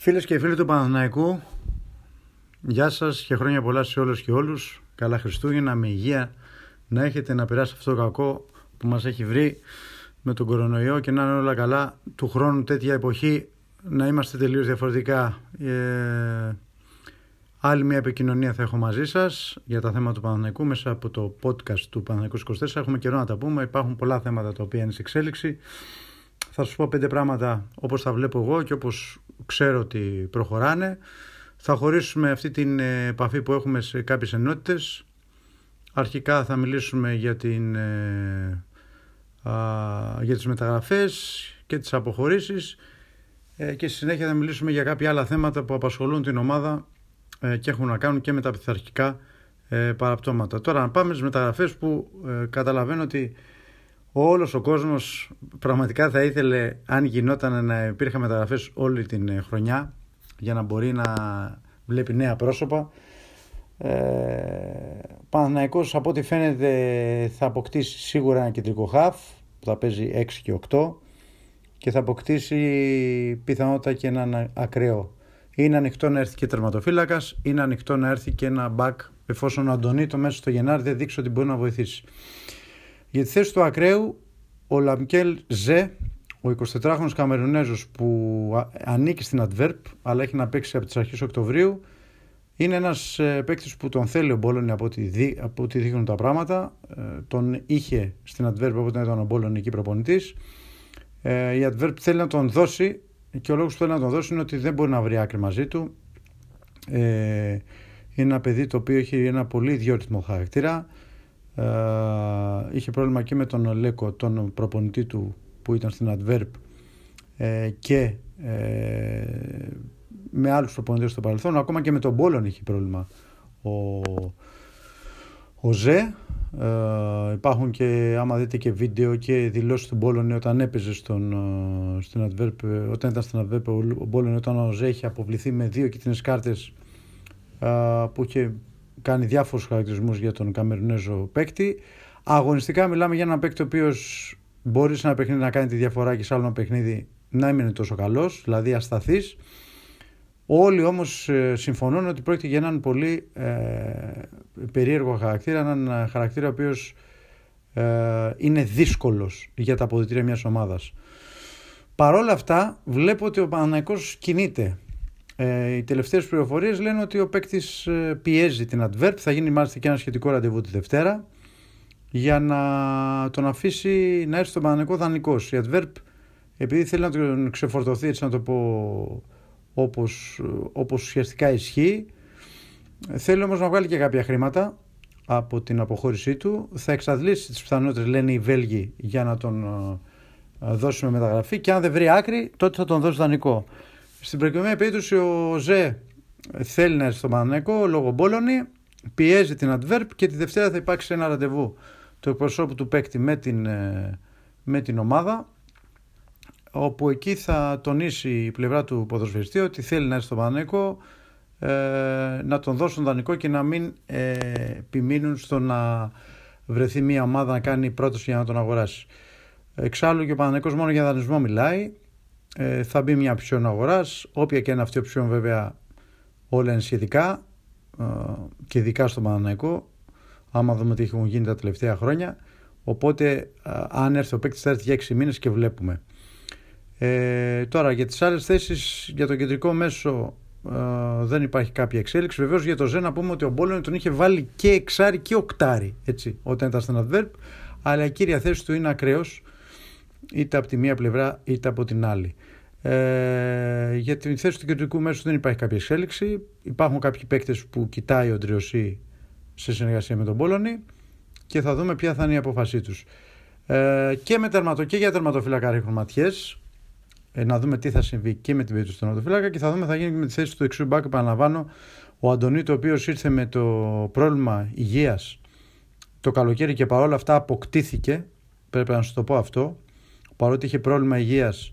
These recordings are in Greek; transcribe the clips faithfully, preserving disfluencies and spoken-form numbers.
Φίλες και φίλοι του Παναθηναϊκού, γεια σας και χρόνια πολλά σε όλους και όλους. Καλά Χριστούγεννα, με υγεία να έχετε, να περάσει αυτό το κακό που μας έχει βρει με τον κορονοϊό και να είναι όλα καλά. Του χρόνου τέτοια εποχή να είμαστε τελείως διαφορετικά. Ε, άλλη μια επικοινωνία θα έχω μαζί σας για τα θέματα του Παναθηναϊκού μέσα από το podcast του Παναθηναϊκού είκοσι τέσσερα. Έχουμε καιρό να τα πούμε, υπάρχουν πολλά θέματα τα οποία είναι σε εξέλιξη. Θα σας πω πέντε πράγματα όπως τα βλέπω εγώ και όπως ξέρω ότι προχωράνε. Θα χωρίσουμε αυτή την επαφή που έχουμε σε κάποιες ενότητες. Αρχικά θα μιλήσουμε για, την, α, για τις μεταγραφές και τις αποχωρήσεις ε, και στη συνέχεια θα μιλήσουμε για κάποια άλλα θέματα που απασχολούν την ομάδα ε, και έχουν να κάνουν και με τα πειθαρχικά ε, παραπτώματα. Τώρα να πάμε στις μεταγραφές που ε, καταλαβαίνω ότι όλος ο κόσμος πραγματικά θα ήθελε, αν γινόταν, να υπήρχαν μεταγραφές όλη την χρονιά για να μπορεί να βλέπει νέα πρόσωπα. Ε, Παναθηναϊκός, από ό,τι φαίνεται, θα αποκτήσει σίγουρα ένα κεντρικό χαφ που θα παίζει έξι και οκτώ και θα αποκτήσει πιθανότητα και έναν ακραίο. Είναι ανοιχτό να έρθει και τερματοφύλακας, είναι ανοιχτό να έρθει και ένα μπακ, εφόσον ο Αντωνίτο μέσα στο Γενάρη δεν δείξει ότι μπορεί να βοηθήσει. Για τη θέση του ακραίου, ο Λαμκέλ Ζε, ο εικοσιτετράχρονος Καμερουνέζος που ανήκει στην Άντβερπ αλλά έχει να παίξει από τις αρχές Οκτωβρίου, είναι ένας παίκτης που τον θέλει ο Μπόλονι από ό,τι δι... δείχνουν τα πράγματα. Τον είχε στην Άντβερπ όταν ήταν ο Μπόλονι εκεί προπονητής. Η Άντβερπ θέλει να τον δώσει και ο λόγος που θέλει να τον δώσει είναι ότι δεν μπορεί να βρει άκρη μαζί του. Είναι ένα παιδί το οποίο έχει ένα πολύ ιδιόρυθμο χαρακτήρα. Uh, είχε πρόβλημα και με τον Λέκο, τον προπονητή του που ήταν στην Άντβερπ, ε, και ε, με άλλους προπονητές στο παρελθόν, ακόμα και με τον Πόλων είχε πρόβλημα ο, ο Ζε. Uh, υπάρχουν και, άμα δείτε, και βίντεο και δηλώσεις του Μπόλονι όταν έπαιζε στον, στην Άντβερπ, όταν ήταν στην Άντβερπ ο Μπόλονι, όταν ο Ζε είχε αποβληθεί με δύο κίτρινες κάρτες uh, που είχε κάνει διάφορους χαρακτηρισμούς για τον Καμερουνέζο παίκτη. Αγωνιστικά μιλάμε για έναν παίκτη ο οποίος μπορεί σε ένα παιχνίδι να κάνει τη διαφορά και σε άλλο ένα παιχνίδι να μην είναι τόσο καλός, δηλαδή ασταθής. Όλοι όμως συμφωνούν ότι πρόκειται για έναν πολύ ε, περίεργο χαρακτήρα, έναν χαρακτήρα ο οποίος ε, είναι δύσκολος για τα αποδυτήρια μιας ομάδας. Παρόλα αυτά, βλέπω ότι ο Παναθηναϊκός κινείται. Ε, οι τελευταίες πληροφορίες λένε ότι ο παίκτης πιέζει την Άντβερπ. Θα γίνει μάλιστα και ένα σχετικό ραντεβού τη Δευτέρα για να τον αφήσει να έρθει στον Παναθηναϊκό δανεικός. Η Άντβερπ, επειδή θέλει να τον ξεφορτωθεί, έτσι να το πω, όπως, όπως ουσιαστικά ισχύει, θέλει όμως να βγάλει και κάποια χρήματα από την αποχώρησή του. Θα εξαντλήσει τις πιθανότητες, λένε οι Βέλγοι, για να τον δώσουμε μεταγραφή, και αν δεν βρει άκρη, τότε θα τον δώσει δανεικό. Στην προκειμένη περίπτωση, ο Ζε θέλει να έρθει στον Παναθηναϊκό λόγω Μπόλονι, πιέζει την Άντβερπ και τη Δευτέρα θα υπάρξει ένα ραντεβού του εκπροσώπου του παίκτη με την, με την ομάδα, όπου εκεί θα τονίσει η πλευρά του ποδοσφαιριστή ότι θέλει να έρθει στον Παναθηναϊκό, ε, να τον δώσουν δανεικό και να μην ε, επιμείνουν στο να βρεθεί μια ομάδα να κάνει πρόταση για να τον αγοράσει. Εξάλλου και ο Παναθηναϊκός μόνο για δανεισμό μιλάει. Θα μπει μια οψιόν αγοράς, όποια και είναι αυτή η οψιόν, βέβαια όλα είναι σχετικά και ειδικά στον Παναθηναϊκό, άμα δούμε τι έχουν γίνει τα τελευταία χρόνια. Οπότε, αν έρθει ο παίκτης, θα έρθει για έξι μήνες και βλέπουμε. Ε, τώρα για τις άλλες θέσεις, για το κεντρικό μέσο ε, δεν υπάρχει κάποια εξέλιξη. Βεβαίως για το Ζε να πούμε ότι ο Μπόλον τον είχε βάλει και εξάρι και οκτάρι, έτσι, όταν ήταν στην Άντβερπ, αλλά η κύρια θέση του είναι ακραίος, είτε από τη μία πλευρά είτε από την άλλη. Ε, για την θέση του κεντρικού μέσου δεν υπάρχει κάποια εξέλιξη. Υπάρχουν κάποιοι παίκτες που κοιτάει ο Ντριωσή σε συνεργασία με τον Μπόλονι και θα δούμε ποια θα είναι η απόφασή τους. Ε, και, με τερματο, και για τερματοφύλακα ρίχνουν ματιές, ε, να δούμε τι θα συμβεί και με την περίπτωση του τερματοφύλακα, και θα δούμε θα γίνει και με τη θέση του δεξιού μπακ. Επαναλαμβάνω, ο Αντωνίτο, ο οποίος ήρθε με το πρόβλημα υγείας το καλοκαίρι και παρόλα αυτά αποκτήθηκε, πρέπει να σου το πω αυτό. Παρότι είχε πρόβλημα υγείας,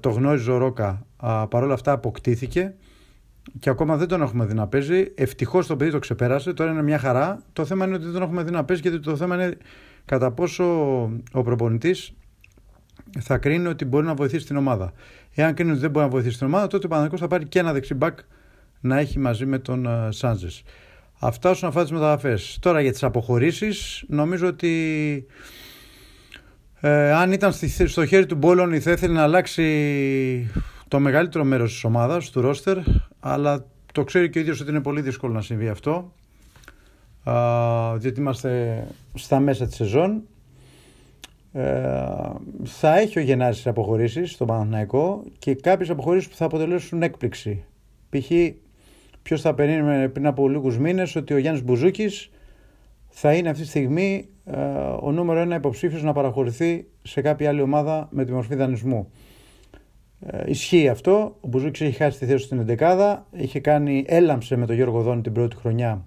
το γνώριζε ο Ρόκα, παρόλα αυτά αποκτήθηκε και ακόμα δεν τον έχουμε δει να παίζει. Ευτυχώς το παιδί το ξεπέρασε, τώρα είναι μια χαρά. Το θέμα είναι ότι δεν τον έχουμε δει να παίζει, γιατί το θέμα είναι κατά πόσο ο προπονητής θα κρίνει ότι μπορεί να βοηθήσει την ομάδα. Εάν κρίνει ότι δεν μπορεί να βοηθήσει την ομάδα, τότε ο Παναθηναϊκός θα πάρει και ένα δεξιμπακ να έχει μαζί με τον Σάντσες. Αυτά όσον αφορά τις μεταγραφές. Τώρα για τις αποχωρήσεις, νομίζω ότι ε, αν ήταν στη, στο χέρι του Μπόλονι θα ήθελε να αλλάξει το μεγαλύτερο μέρος της ομάδας, του ρόστερ, αλλά το ξέρει και ο ίδιος ότι είναι πολύ δύσκολο να συμβεί αυτό, α, διότι είμαστε στα μέσα της σεζόν. Ε, θα έχει ο Γενάρης αποχωρήσεις στον Παναθηναϊκό και κάποιες αποχωρήσεις που θα αποτελέσουν έκπληξη. Π.χ. ποιος θα περίμενε πριν από λίγους μήνες ότι ο Γιάννης Μπουζούκης θα είναι αυτή τη στιγμή ε, ο νούμερο ένα υποψήφιος να παραχωρηθεί σε κάποια άλλη ομάδα με τη μορφή δανεισμού. Ε, ισχύει αυτό. Ο Μπουζούκης έχει χάσει τη θέση στην εντεκάδα, είχε κάνει έλαμψε με τον Γιώργο Δόνη την πρώτη χρονιά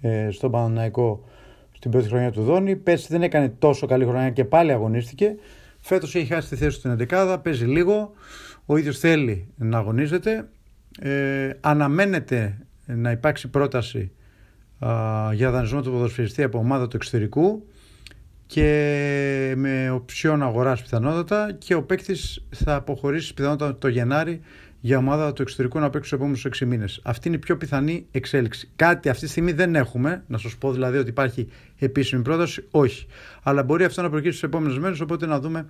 ε, στον Παναθηναϊκό. Στην πρώτη χρονιά του Δόνη, πέρσι δεν έκανε τόσο καλή χρονιά και πάλι αγωνίστηκε. Φέτος έχει χάσει τη θέση του στην εντεκάδα, παίζει λίγο. Ο ίδιος θέλει να αγωνίζεται. Ε, αναμένεται να υπάρξει πρόταση α, για δανεισμό του ποδοσφαιριστή από ομάδα του εξωτερικού και με οψιόν αγοράς πιθανότατα. Και ο παίκτης θα αποχωρήσει πιθανότατα το Γενάρη για ομάδα του εξωτερικού να παίξει στους επόμενους έξι μήνες. Αυτή είναι η πιο πιθανή εξέλιξη. Κάτι αυτή τη στιγμή δεν έχουμε, να σας πω δηλαδή ότι υπάρχει επίσημη πρόταση, όχι. Αλλά μπορεί αυτό να προκύψει στους επόμενους μέρες, οπότε να δούμε.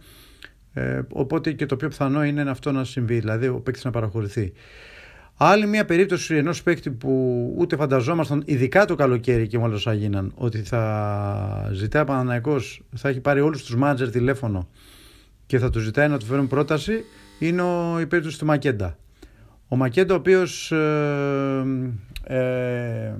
Ε, οπότε και το πιο πιθανό είναι αυτό να συμβεί, δηλαδή ο παίκτης να παραχωρηθεί. Άλλη μια περίπτωση ενός παίκτη που ούτε φανταζόμασταν, ειδικά το καλοκαίρι και μόλις όσα γίναν, ότι θα ζητάει Παναθηναϊκός, θα έχει πάρει όλους τους μάνατζερ τηλέφωνο και θα του ζητάει να του φέρουν πρόταση, είναι η περίπτωση του Μακέντα. Ο Μακέντα, ο οποίος ε, ε,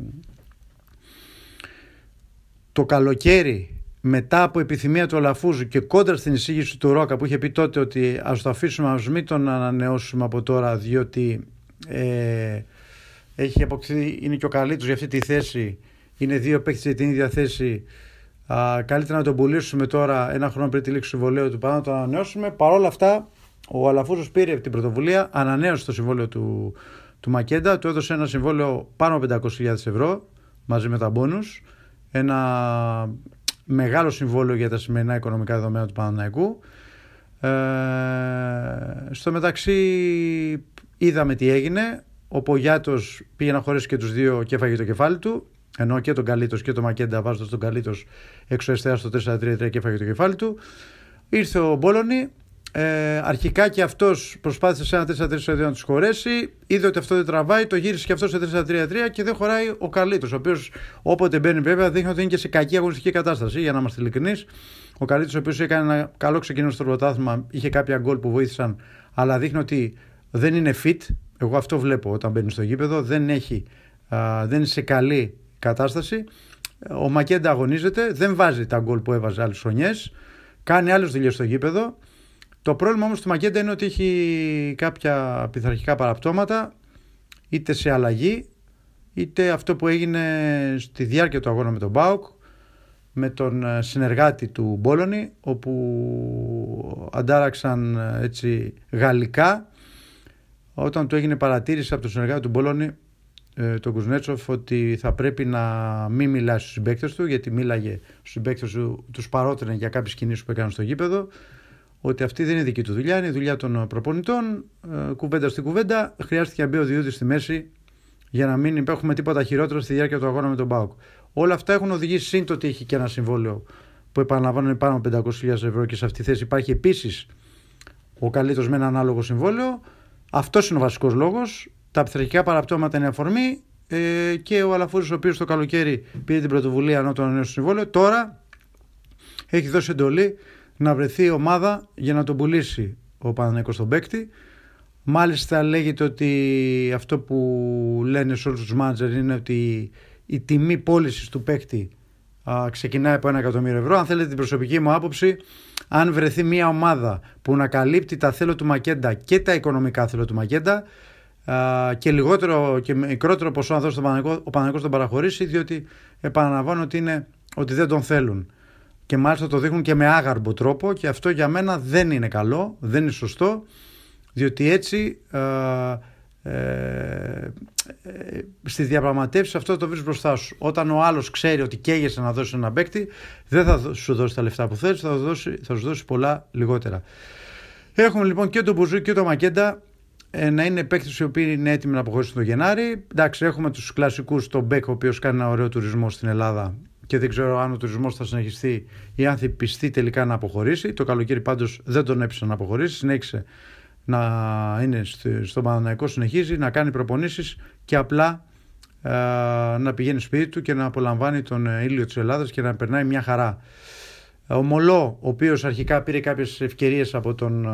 το καλοκαίρι, μετά από επιθυμία του Αλαφούζου και κόντρα στην εισήγηση του Ρόκα που είχε πει τότε ότι ας το αφήσουμε, ας μην τον ανανεώσουμε από τώρα, διότι ε, έχει αποκτηθεί, είναι και ο Καλίτος για αυτή τη θέση, είναι δύο παίκτες για την ίδια θέση, α, καλύτερα να τον πουλήσουμε τώρα ένα χρόνο πριν τη λήξη του συμβολαίου του, πάνω να τον ανανεώσουμε. Παρ' όλα αυτά ο Αλαφούζος πήρε την πρωτοβουλία, ανανέωσε το συμβόλαιο του, του Μακέντα, του έδωσε ένα συμβόλαιο πάνω από πεντακόσιες χιλιάδες ευρώ μαζί με τα μπόνους, ένα μεγάλο συμβόλαιο για τα σημερινά οικονομικά δεδομένα του Παναθηναϊκού. Ε, στο μεταξύ είδαμε τι έγινε, ο Πογιάτος πήγε να χωρέσει και τους δύο και έφαγε το κεφάλι του, ενώ και τον Καλίτος και τον Μακέντα, βάζοντας τον Καλίτος έξω αριστερά στο τέσσερα τρία τρία και έφαγε το κεφάλι του. Ήρθε ο Μπόλονι. Ε, αρχικά και αυτός προσπάθησε σε ένα τέσσερα τρία δύο να τους χωρέσει, είδε ότι αυτό δεν τραβάει, το γύρισε και αυτός σε τέσσερα τρία τρία και δεν χωράει ο Καλίτος, ο οποίος όποτε μπαίνει βέβαια δείχνει ότι είναι και σε κακή αγωνιστική κατάσταση, για να είμαστε ειλικρινείς. Ο Καλίτος, ο οποίος έκανε ένα καλό ξεκίνημα στο πρωτάθλημα, είχε κάποια γκολ που βοήθησαν, αλλά δείχνει ότι δεν είναι fit. Εγώ αυτό βλέπω όταν μπαίνει στο γήπεδο, δεν, έχει, α, δεν είναι σε καλή κατάσταση. Ο Μακέντα αγωνίζεται, δεν βάζει τα γκολ που έβαζε άλλες χρονιές, κάνει άλλες δουλειές στο γήπεδο. Το πρόβλημα όμως του Μακέντα είναι ότι έχει κάποια πειθαρχικά παραπτώματα, είτε σε αλλαγή, είτε αυτό που έγινε στη διάρκεια του αγώνα με τον ΠΑΟΚ, με τον συνεργάτη του Μπόλονι, όπου αντάραξαν έτσι γαλλικά, όταν του έγινε παρατήρηση από τον συνεργάτη του Μπόλονι, τον Κουσνέτσοφ, ότι θα πρέπει να μην μιλάει στους συμπαίκτες του, γιατί μίλαγε στους συμπαίκτες του, τους παρότρινε για κάποιες κινήσεις που έκαναν στο γήπεδο, ότι αυτή δεν είναι δική του δουλειά, είναι η δουλειά των προπονητών, κουβέντα στην κουβέντα. Χρειάστηκε να μπει ο Διούδης στη μέση για να μην έχουμε τίποτα χειρότερο στη διάρκεια του αγώνα με τον ΠΑΟΚ. Όλα αυτά έχουν οδηγήσει, σύν το ότι έχει και ένα συμβόλαιο που επαναλαμβάνω πάνω από πεντακόσιες χιλιάδες ευρώ και σε αυτή τη θέση υπάρχει επίσης ο Καλίτος με ένα ανάλογο συμβόλαιο. Αυτός είναι ο βασικός λόγος. Τα πειθαρχικά παραπτώματα είναι αφορμή ε, και ο Αλαφούζος, ο οποίος το καλοκαίρι πήρε την πρωτοβουλία να το ανανεώσει το συμβόλαιο, τώρα έχει δώσει εντολή να βρεθεί η ομάδα για να τον πουλήσει ο Παναθηναϊκός τον παίκτη. Μάλιστα λέγεται ότι αυτό που λένε σε όλους τους μάνατζερ είναι ότι η τιμή πώλησης του παίκτη α, ξεκινάει από ένα εκατομμύριο ευρώ. Αν θέλετε την προσωπική μου άποψη, αν βρεθεί μια ομάδα που να καλύπτει τα θέλω του Μακέντα και τα οικονομικά θέλω του Μακέντα α, και λιγότερο και μικρότερο ποσό να δώσει στον Παναθηναϊκό, ο Παναθηναϊκός τον παραχωρήσει, διότι επαναλαμβάνω ότι, είναι, ότι δεν τον θέλουν. Και μάλιστα το δείχνουν και με άγαρμπο τρόπο, και αυτό για μένα δεν είναι καλό, δεν είναι σωστό, διότι έτσι ε, Ε, στις διαπραγματεύσεις αυτό το βρεις μπροστά σου. Όταν ο άλλος ξέρει ότι καίγεσαι να δώσεις ένα παίκτη, δεν θα σου δώσει τα λεφτά που θέλεις, θα, δώσει, θα σου δώσει πολλά λιγότερα. Έχουμε λοιπόν και τον Μπουζούκη και τον Μακέντα ε, να είναι παίκτες οι οποίοι είναι έτοιμοι να αποχωρήσουν τον Γενάρη. Εντάξει, έχουμε τους κλασικούς, τον Μπέκ, ο οποίος κάνει ένα ωραίο τουρισμό στην Ελλάδα και δεν ξέρω αν ο τουρισμός θα συνεχιστεί ή αν θα πιστεί τελικά να αποχωρήσει. Το καλοκαίρι πάντως δεν τον έπεισε να αποχωρήσει, συνέχισε να είναι στον Παναθηναϊκό, συνεχίζει να κάνει προπονήσεις και απλά ε, να πηγαίνει σπίτι του και να απολαμβάνει τον ήλιο της Ελλάδας και να περνάει μια χαρά. Ο Μολό, ο οποίος αρχικά πήρε κάποιες ευκαιρίες από τον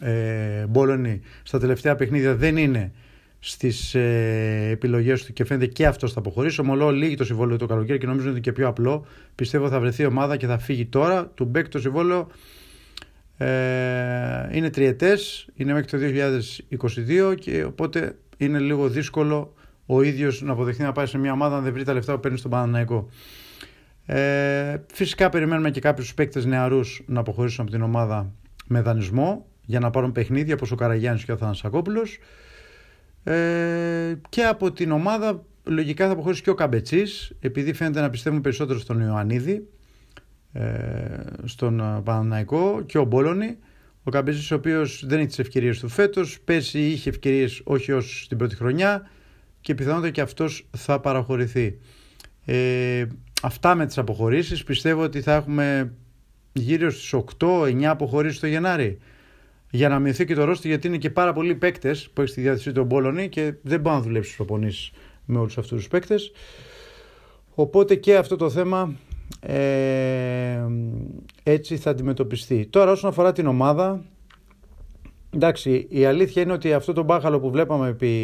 ε, Μπόλονι στα τελευταία παιχνίδια, δεν είναι στις ε, επιλογές του και φαίνεται και αυτός θα αποχωρήσει. Ο Μολό λύγει το συμβόλαιο το καλοκαίρι και νομίζω ότι είναι και πιο απλό. Πιστεύω θα βρεθεί ομάδα και θα φύγει τώρα. Του Μπέκ το συμβόλαιο Ε, είναι τριετές, είναι μέχρι το δύο χιλιάδες είκοσι δύο και οπότε είναι λίγο δύσκολο ο ίδιος να αποδεχθεί να πάει σε μια ομάδα αν δεν βρει τα λεφτά που παίρνει στον Παναθηναϊκό. Ε, φυσικά περιμένουμε και κάποιους παίκτες νεαρούς να αποχωρήσουν από την ομάδα με δανεισμό για να πάρουν παιχνίδια, όπως ο Καραγιάννης και ο Αθανασακόπουλος. Ε, και από την ομάδα λογικά θα αποχωρήσει και ο Καμπετσής, επειδή φαίνεται να πιστεύουν περισσότερο στον Ιωαννίδη, στον Παναθηναϊκό, και ο Μπόλονι. Ο Καμπεζής, ο οποίος δεν έχει τις ευκαιρίες του φέτος, πέρσι είχε ευκαιρίες όχι ως την πρώτη χρονιά και πιθανότατα και αυτός θα παραχωρηθεί. Ε, αυτά με τις αποχωρήσεις. Πιστεύω ότι θα έχουμε γύρω στις οκτώ εννιά αποχωρήσεις το Γενάρη, για να μειωθεί και το ρόστερ, γιατί είναι και πάρα πολλοί παίκτες που έχει στη διάθεσή του ο Μπόλονι και δεν μπορεί να δουλέψει προπονήσεις με όλους αυτούς τους παίκτες. Οπότε και αυτό το θέμα Ε, έτσι θα αντιμετωπιστεί. Τώρα όσον αφορά την ομάδα, εντάξει, η αλήθεια είναι ότι αυτό το μπάχαλο που βλέπαμε επί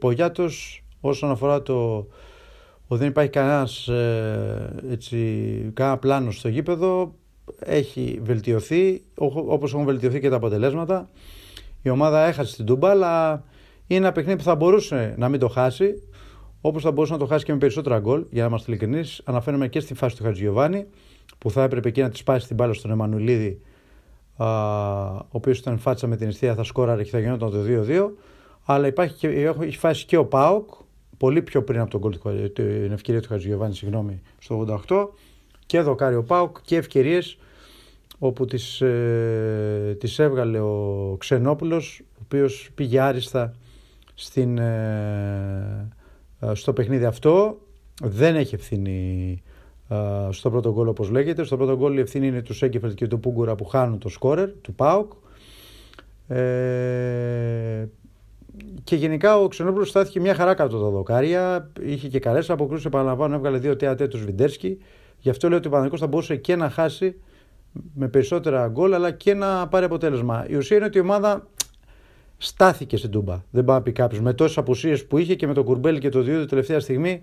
Πογιάτος, όσον αφορά το ότι δεν υπάρχει κανένας ε, έτσι, κανένα πλάνο στο γήπεδο, έχει βελτιωθεί, όπως έχουν βελτιωθεί και τα αποτελέσματα. Η ομάδα έχασε την Τούμπα, αλλά είναι ένα παιχνίδι που θα μπορούσε να μην το χάσει, όπως θα μπορούσε να το χάσει και με περισσότερα γκολ, για να είμαστε ειλικρινείς. Αναφέρομαι και στη φάση του Χατζηγιοβάνη, που θα έπρεπε εκεί να τη σπάσει την μπάλα στον Εμμανουλίδη, ο οποίος ήταν φάτσα με την αιστεία, θα σκόραρε και θα γινόταν το δύο δύο. Αλλά υπάρχει και, έχει φάσει και ο ΠΑΟΚ, πολύ πιο πριν από τον γκολ, την ευκαιρία του Χατζηγιοβάνη, συγγνώμη, στο ογδόντα οκτώ. Και δοκάρει ο ΠΑΟΚ και ευκαιρίες όπου τις, ε, τις έβγαλε ο Ξενόπουλος, ο οποίος πήγε άριστα στην. Ε, Στο παιχνίδι αυτό δεν έχει ευθύνη στο πρώτο γκολ, όπως λέγεται. Στο πρώτο γκολ η ευθύνη είναι του Σέγκεφελτ και του Πούγκουρα που χάνουν το σκόρερ του ΠΑΟΚ. Ε... Και γενικά ο Ξενόπουλος στάθηκε μια χαρά κάτω τα δοκάρια. Είχε και καλές αποκρούσεις, επαναλαμβάνω, έβγαλε δύο τεατέ του Σβιντέρσκι. Γι' αυτό λέω ότι ο Παναθηναϊκός θα μπορούσε και να χάσει με περισσότερα γκολ, αλλά και να πάρει αποτέλεσμα. Η ουσία είναι ότι η ομάδα στάθηκε στην Τούμπα. Δεν πάει να πει κάποιος με τόσες απουσίες που είχε και με τον Κουρμπέλ και το Διούδη τελευταία στιγμή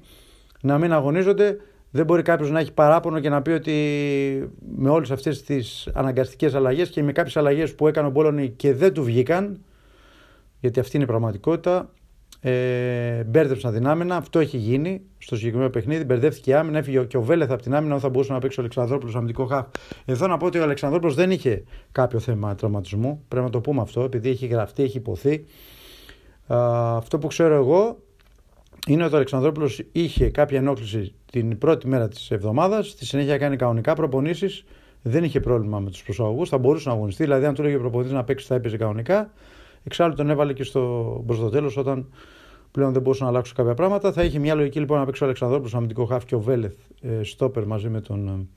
να μην αγωνίζονται. Δεν μπορεί κάποιος να έχει παράπονο και να πει ότι με όλες αυτές τις αναγκαστικές αλλαγές και με κάποιες αλλαγές που έκανε ο Μπόλονι και δεν του βγήκαν, γιατί αυτή είναι η πραγματικότητα, ε, μπέρδεψαν την άμυνα. Αυτό έχει γίνει στο συγκεκριμένο παιχνίδι. Μπερδεύτηκε η άμυνα, έφυγε και ο Βέλεθ από την άμυνα, όταν θα μπορούσε να παίξει ο Αλεξανδρόπουλος αμυντικό χαφ. Εδώ να πω ότι ο Αλεξανδρόπουλος δεν είχε κάποιο θέμα τραυματισμού. Πρέπει να το πούμε αυτό, επειδή έχει γραφτεί, έχει υποθεί. Α, αυτό που ξέρω εγώ είναι ότι ο Αλεξανδρόπουλος είχε κάποια ενόχληση την πρώτη μέρα της εβδομάδας. Στη συνέχεια κάνει κανονικά προπονήσεις. Δεν είχε πρόβλημα με τους προσαγωγούς. Θα μπορούσε να αγωνιστεί. Δηλαδή, αν του έλεγε ο προπονητής να παίξει, θα έπαιζε κανονικά. Εξάλλου τον έβαλε και στο προς το τέλος, όταν πλέον δεν μπορούσαν να αλλάξουν κάποια πράγματα. Θα είχε μια λογική λοιπόν να παίξει ο Αλεξανδρόπουλος αμυντικό χαφ και ο Βέλεθ ε, στόπερ μαζί με τον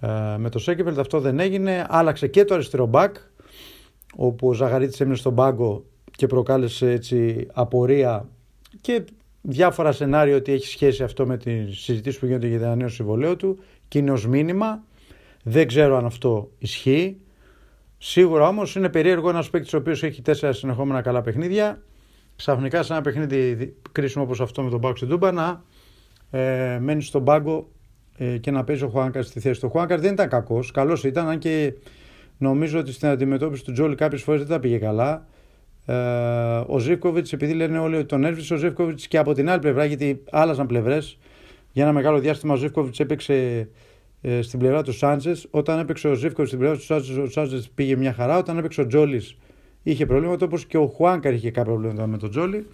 ε, με το Σέγκεφελτ. Αυτό δεν έγινε. Άλλαξε και το αριστερό μπακ, όπου ο Ζαγαρίτης έμεινε στον πάγκο και προκάλεσε έτσι απορία και διάφορα σενάρια ότι έχει σχέση αυτό με τις συζητήσεις που γίνονται για το νέο συμβολέο του. Και είναι ως μήνυμα. Δεν ξέρω αν αυτό ισχύει. Σίγουρα όμως είναι περίεργο ένας παίκτης ο οποίος έχει τέσσερα συνεχόμενα καλά παιχνίδια, ξαφνικά σε ένα παιχνίδι κρίσιμο όπως αυτό με τον ΠΑΟΚ στην Τούμπα, να ε, μένει στον πάγκο ε, και να παίζει ο Χουάνκαρ στη θέση του. Ο Χουάνκαρ δεν ήταν κακός, καλός ήταν, αν και νομίζω ότι στην αντιμετώπιση του Τζόλη κάποιες φορές δεν τα πήγε καλά. Ε, ο Ζίβκοβιτς, επειδή λένε όλοι ότι τον έρβησε, ο Ζίβκοβιτς και από την άλλη πλευρά, γιατί άλλαζαν πλευρές. Για ένα μεγάλο διάστημα ο Ζίβκοβιτς έπαιξε στην πλευρά του Σάντσες. Όταν έπαιξε ο Ζίβκοβιτς στην πλευρά του Σάντσες, ο Σάντσες πήγε μια χαρά. Όταν έπαιξε ο Τζόλης, είχε προβλήματα, όπως και ο Χουάνκαρ είχε κάποια προβλήματα με τον Τζόλη.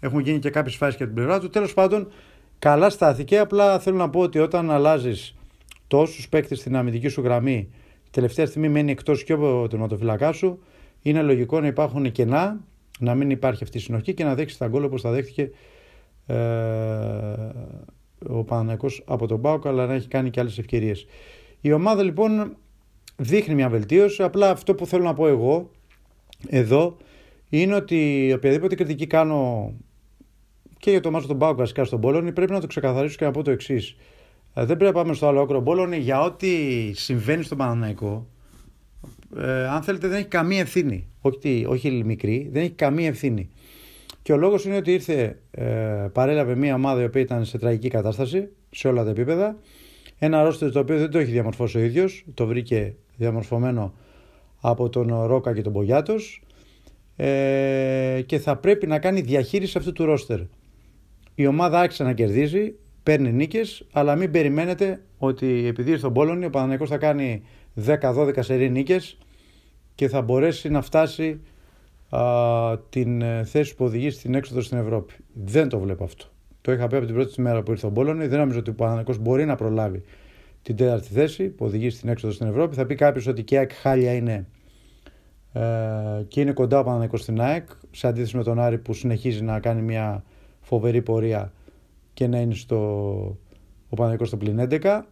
Έχουν γίνει και κάποιες φάσεις για την πλευρά του. Τέλος πάντων, καλά στάθηκε. Απλά θέλω να πω ότι όταν αλλάζεις τόσους παίκτες στην αμυντική σου γραμμή, τελευταία στιγμή μένει εκτός και ο τερματοφυλακάς σου, είναι λογικό να υπάρχουν κενά, να μην υπάρχει αυτή η συνοχή και να δέχεις τα γκολ όπως θα δέχτηκε ε, ο Παναθηναϊκός από τον ΠΑΟΚ, αλλά να έχει κάνει και άλλες ευκαιρίες. Η ομάδα λοιπόν δείχνει μια βελτίωση. Απλά αυτό που θέλω να πω εγώ εδώ είναι ότι οποιαδήποτε κριτική κάνω και για το μάτσο του ΠΑΟΚ, βασικά στον Μπόλονι, πρέπει να το ξεκαθαρίσω και να πω το εξής. Δεν πρέπει να πάμε στο άλλο άκρο. Μπόλονι, για ό,τι συμβαίνει στον Παναθηναϊκό, ε, αν θέλετε, δεν έχει καμία ευθύνη. Όχι, όχι μικρή, δεν έχει καμία ευθύνη. Και ο λόγος είναι ότι ήρθε, ε, παρέλαβε μια ομάδα η οποία ήταν σε τραγική κατάσταση σε όλα τα επίπεδα. Ένα ρόστερ το οποίο δεν το έχει διαμορφώσει ο ίδιος, το βρήκε διαμορφωμένο από τον Ρόκα και τον Πογιάτος, ε, και θα πρέπει να κάνει διαχείριση αυτού του ρόστερ. Η ομάδα άρχισε να κερδίζει, παίρνει νίκες, αλλά μην περιμένετε ότι επειδή ήρθε ο Μπόλονι, ο Παναθηναϊκός θα κάνει δέκα δώδεκα σερί νίκες και θα μπορέσει να φτάσει α, την θέση που οδηγεί στην έξοδο στην Ευρώπη. Δεν το βλέπω αυτό. Το είχα πει από την πρώτη μέρα που ήρθε ο Μπόλονι. Δεν νομίζω ότι ο Παναθηναϊκός μπορεί να προλάβει την τέταρτη θέση που οδηγεί στην έξοδο στην Ευρώπη. Θα πει κάποιος ότι και η ΑΕΚ χάλια είναι ε, και είναι κοντά ο Παναθηναϊκός στην ΑΕΚ, σε αντίθεση με τον Άρη που συνεχίζει να κάνει μια φοβερή πορεία και να είναι στο, ο Παναθηναϊκός στο πλην έντεκα.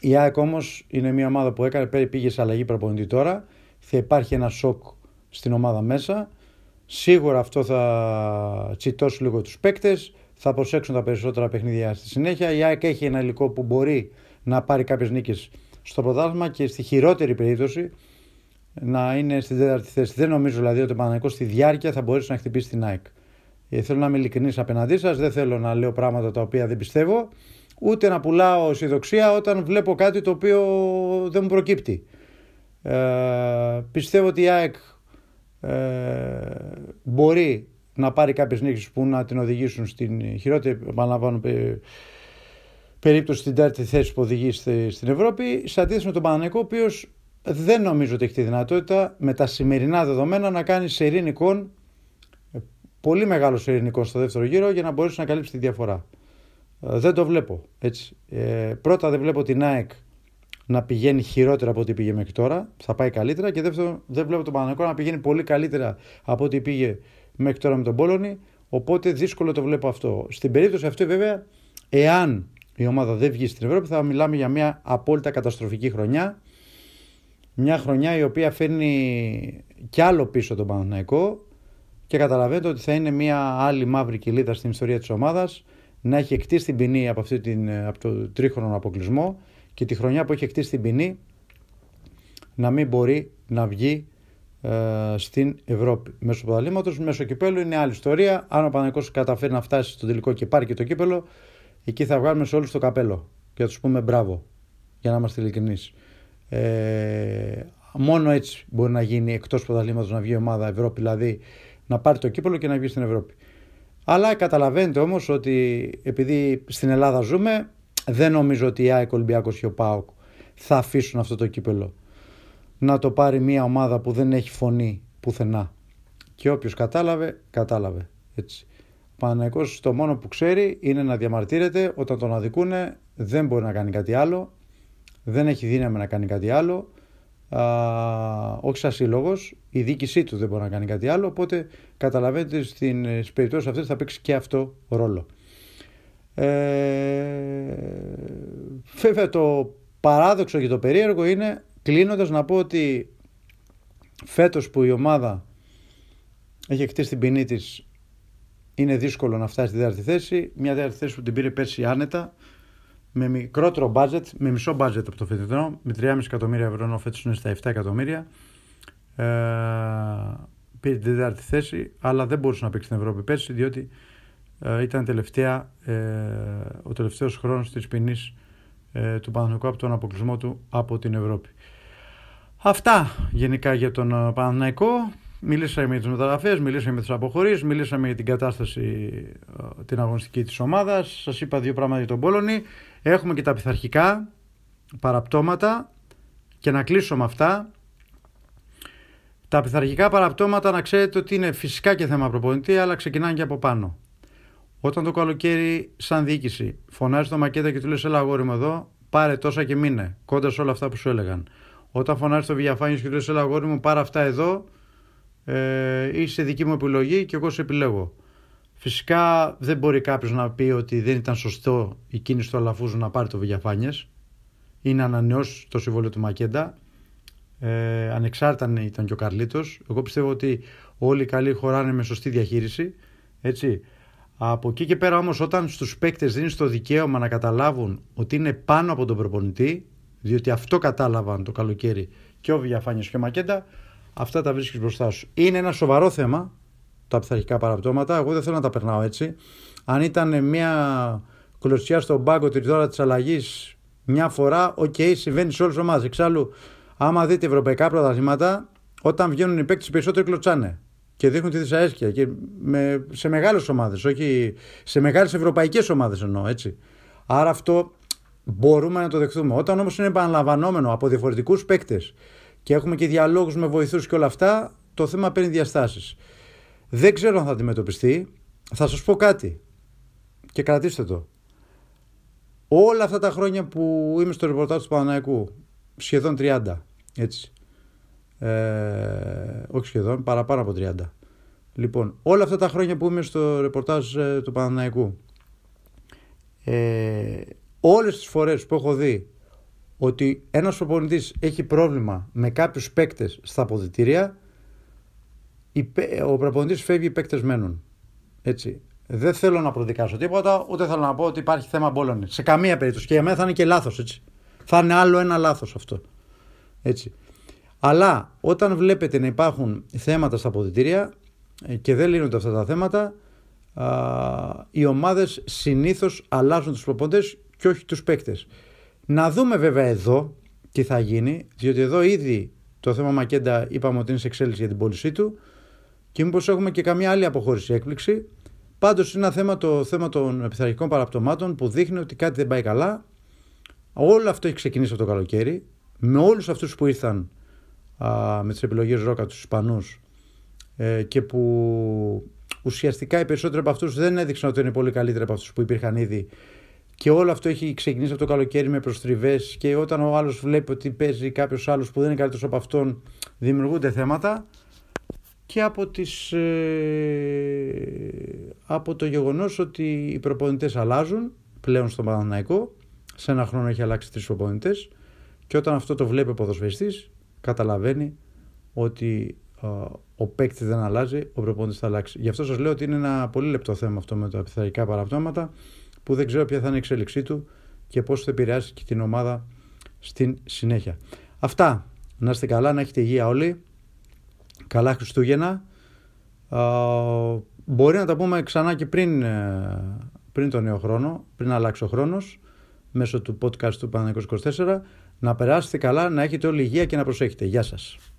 Η ΑΕΚ όμως είναι μια ομάδα που έκανε, πήγε σε αλλαγή προπονητή τώρα. Θα υπάρχει ένα σοκ στην ομάδα μέσα. Σίγουρα αυτό θα τσιτώσει λίγο τους παίκτες. Θα προσέξουν τα περισσότερα παιχνίδια στη συνέχεια. Η ΑΕΚ έχει ένα υλικό που μπορεί να πάρει κάποιες νίκες στο πρωτάθλημα και στη χειρότερη περίπτωση να είναι στην τέταρτη θέση. Δεν νομίζω δηλαδή ότι ο Παναθηναϊκός στη διάρκεια θα μπορέσει να χτυπήσει την ΑΕΚ. Θέλω να είμαι ειλικρινής απέναντί σας. Δεν θέλω να λέω πράγματα τα οποία δεν πιστεύω, ούτε να πουλάω αισιοδοξία όταν βλέπω κάτι το οποίο δεν μου προκύπτει. Ε, πιστεύω ότι η ΑΕΚ ε, μπορεί να πάρει κάποιες νίκες που να την οδηγήσουν στην χειρότερη, επαναλαμβάνω, περίπτωση στην τέταρτη θέση που οδηγεί στην Ευρώπη, σε αντίθεση με τον Παναθηναϊκό, ο οποίος δεν νομίζω ότι έχει τη δυνατότητα με τα σημερινά δεδομένα να κάνει σε ειρηνικών, πολύ μεγάλο σε ειρηνικό στο δεύτερο γύρο για να μπορέσει να καλύψει τη διαφορά. Δεν το βλέπω έτσι. Ε, πρώτα δεν βλέπω την ΑΕΚ να πηγαίνει χειρότερα από ό,τι πήγε μέχρι τώρα, θα πάει καλύτερα, και δεύτερον δεν βλέπω τον Παναθηναϊκό να πηγαίνει πολύ καλύτερα από ό,τι πήγε μέχρι τώρα με τον Μπόλονι, οπότε δύσκολο το βλέπω αυτό. Στην περίπτωση αυτή βέβαια, εάν η ομάδα δεν βγει στην Ευρώπη, θα μιλάμε για μια απόλυτα καταστροφική χρονιά, μια χρονιά η οποία φέρνει κι άλλο πίσω τον Παναθηναϊκό και καταλαβαίνετε ότι θα είναι μια άλλη μαύρη κοιλίδα στην ιστορία της ομάδας, να έχει εκτίσει την ποινή από, αυτή την, από το τρίχρονο αποκλεισμό και τη χρονιά που έχει εκτίσει την ποινή να μην μπορεί να βγει ε, στην Ευρώπη. Μέσω ποδαλήματος, μέσω κυπέλου είναι άλλη ιστορία. Αν ο Παναθηναϊκός καταφέρει να φτάσει στο τελικό και πάρει και το κύπελο, εκεί θα βγάλουμε σε όλους το καπέλο και θα τους πούμε μπράβο, για να είμαστε ειλικρινείς. Ε, μόνο έτσι μπορεί να γίνει εκτός ποδαλήματος να βγει η ομάδα Ευρώπη, δηλαδή να πάρει το κύπελο και να βγει στην Ευρώπη. Αλλά καταλαβαίνετε όμως ότι επειδή στην Ελλάδα ζούμε, δεν νομίζω ότι η ΑΕΚ, ο Ολυμπιακός και ο ΠΑΟΚ θα αφήσουν αυτό το κύπελο να το πάρει μια ομάδα που δεν έχει φωνή πουθενά. Και όποιος κατάλαβε, κατάλαβε. Έτσι. Ο Παναθηναϊκός το μόνο που ξέρει είναι να διαμαρτύρεται όταν τον αδικούνε. Δεν μπορεί να κάνει κάτι άλλο. Δεν έχει δύναμη να κάνει κάτι άλλο. Α, όχι σαν σύλλογος. Η διοίκησή του δεν μπορεί να κάνει κάτι άλλο. Οπότε καταλαβαίνετε στις περιπτώσεις αυτές θα παίξει και αυτό ρόλο. Βέβαια ε, το παράδοξο και το περίεργο είναι, κλείνοντας, να πω ότι φέτος που η ομάδα έχει χτίσει την ποινή της, είναι δύσκολο να φτάσει στη τέταρτη θέση, μια τέταρτη θέση που την πήρε πέρσι άνετα, με μικρότερο μπάτζετ, με μισό μπάτζετ από το φετινό, με τρία κόμμα πέντε εκατομμύρια ευρώ, ενώ φέτος είναι στα επτά εκατομμύρια. Ε, πήρε την τέταρτη θέση, αλλά δεν μπορούσε να παίξει στην Ευρώπη πέρσι, διότι ήταν τελευταία, ε, ο τελευταίος χρόνος της ποινής ε, του Παναθηναϊκού από τον αποκλεισμό του από την Ευρώπη. Αυτά γενικά για τον Παναθηναϊκό. Μιλήσαμε για τις μεταγραφές, μιλήσαμε για τις αποχωρήσεις, μιλήσαμε για την κατάσταση ε, την αγωνιστική της ομάδας. Σας είπα δύο πράγματα για τον Μπόλονι. Έχουμε και τα πειθαρχικά παραπτώματα και να κλείσω με αυτά. Τα πειθαρχικά παραπτώματα να ξέρετε ότι είναι φυσικά και θέμα προπονητή, αλλά ξεκινάνε και από πάνω. Όταν το καλοκαίρι, σαν διοίκηση, φωνάζει το Μακέντα και του λες: Έλα, αγόρι μου εδώ, πάρε τόσα και μείνε, κοντά σε όλα αυτά που σου έλεγαν. Όταν φωνάζει το Βιαφάνιος και του λες: Έλα, αγόρι μου, πάρε αυτά εδώ, ε, είσαι δική μου επιλογή και εγώ σε επιλέγω. Φυσικά δεν μπορεί κάποιος να πει ότι δεν ήταν σωστό η κίνηση του Αλαφούζου να πάρει το Βιαφάνιες. Είναι ανανεώσει το συμβόλαιο του Μακέντα. Ε, ανεξάρτητα ήταν και ο Καρλίτος. Εγώ πιστεύω ότι όλοι οι καλοί χωράνε με σωστή διαχείριση. Έτσι. Από εκεί και πέρα όμως, όταν στους παίκτες δίνεις το δικαίωμα να καταλάβουν ότι είναι πάνω από τον προπονητή, διότι αυτό κατάλαβαν το καλοκαίρι και ο Βιαφάνιες και ο Μακέντα, αυτά τα βρίσκεις μπροστά σου. Είναι ένα σοβαρό θέμα τα πειθαρχικά παραπτώματα. Εγώ δεν θέλω να τα περνάω έτσι. Αν ήταν μια κλωτσιά στον πάγκο την ώρα της αλλαγής μια φορά, οκ, okay, συμβαίνει σε όλες τις ομάδες. Εξάλλου, άμα δείτε ευρωπαϊκά πρωταθλήματα, όταν βγαίνουν οι παίκτες περισσότεροι κλωτσάνε και δείχνουν τη δυσαρέσκεια. Και με, σε μεγάλες ομάδες, όχι σε μεγάλες ευρωπαϊκές ομάδες εννοώ, έτσι. Άρα αυτό μπορούμε να το δεχθούμε. Όταν όμως είναι επαναλαμβανόμενο από διαφορετικούς παίκτες και έχουμε και διαλόγους με βοηθούς και όλα αυτά, το θέμα παίρνει διαστάσεις. Δεν ξέρω αν θα αντιμετωπιστεί. Θα σας πω κάτι και κρατήστε το. Όλα αυτά τα χρόνια που είμαι στο ρεπορτάζ του Παναθηναϊκού, σχεδόν τριάντα, έτσι, ε, όχι σχεδόν, παραπάνω από τριάντα. Λοιπόν, όλα αυτά τα χρόνια που είμαι στο ρεπορτάζ ε, του Παναθηναϊκού, ε, όλες τις φορές που έχω δει ότι ένας προπονητής έχει πρόβλημα με κάποιους παίκτες στα αποδυτήρια, ο προπονητής φεύγει, οι παίκτες μένουν, έτσι. Δεν θέλω να προδικάσω τίποτα, ούτε θέλω να πω ότι υπάρχει θέμα Μπόλονι. Σε καμία περίπτωση. Και για μένα θα είναι και λάθος, έτσι. Θα είναι άλλο ένα λάθος αυτό. Έτσι. Αλλά όταν βλέπετε να υπάρχουν θέματα στα αποδυτήρια και δεν λύνονται αυτά τα θέματα, α, οι ομάδες συνήθως αλλάζουν τους προπονητές και όχι τους παίκτες. Να δούμε βέβαια εδώ τι θα γίνει, διότι εδώ ήδη το θέμα Μακέντα είπαμε ότι είναι σε εξέλιξη για την πώλησή του και μήπως έχουμε και καμία άλλη αποχώρηση έκπληξη. Πάντως είναι ένα θέμα, το θέμα των πειθαρχικών παραπτωμάτων που δείχνει ότι κάτι δεν πάει καλά. Όλο αυτό έχει ξεκινήσει από το καλοκαίρι. Με όλους αυτούς που ήρθαν α, με τις επιλογές Ρόκα, τους Ισπανούς, ε, και που ουσιαστικά οι περισσότεροι από αυτούς δεν έδειξαν ότι είναι πολύ καλύτεροι από αυτούς που υπήρχαν ήδη. Και όλο αυτό έχει ξεκινήσει από το καλοκαίρι με προστριβές. Και όταν ο άλλος βλέπει ότι παίζει κάποιος άλλος που δεν είναι καλύτερος από αυτόν, δημιουργούνται θέματα. Και από, τις, ε, από το γεγονός ότι οι προπονητές αλλάζουν πλέον στον Παναθηναϊκό. Σε ένα χρόνο έχει αλλάξει τρεις προπονητές και όταν αυτό το βλέπει ο ποδοσφαιριστής καταλαβαίνει ότι ε, ο παίκτης δεν αλλάζει, ο προπονητής θα αλλάξει. Γι' αυτό σας λέω ότι είναι ένα πολύ λεπτό θέμα αυτό με τα πειθαρχικά παραπτώματα που δεν ξέρω ποια θα είναι η εξέλιξή του και πώς θα επηρεάσει και την ομάδα στην συνέχεια. Αυτά, να είστε καλά, να έχετε υγεία όλοι. Καλά Χριστούγεννα. Ε, μπορεί να τα πούμε ξανά και πριν, πριν τον νέο χρόνο, πριν αλλάξει ο χρόνος, μέσω του podcast του Παναθηναϊκός είκοσι τέσσερα. Να περάσετε καλά, να έχετε όλη υγεία και να προσέχετε. Γεια σας.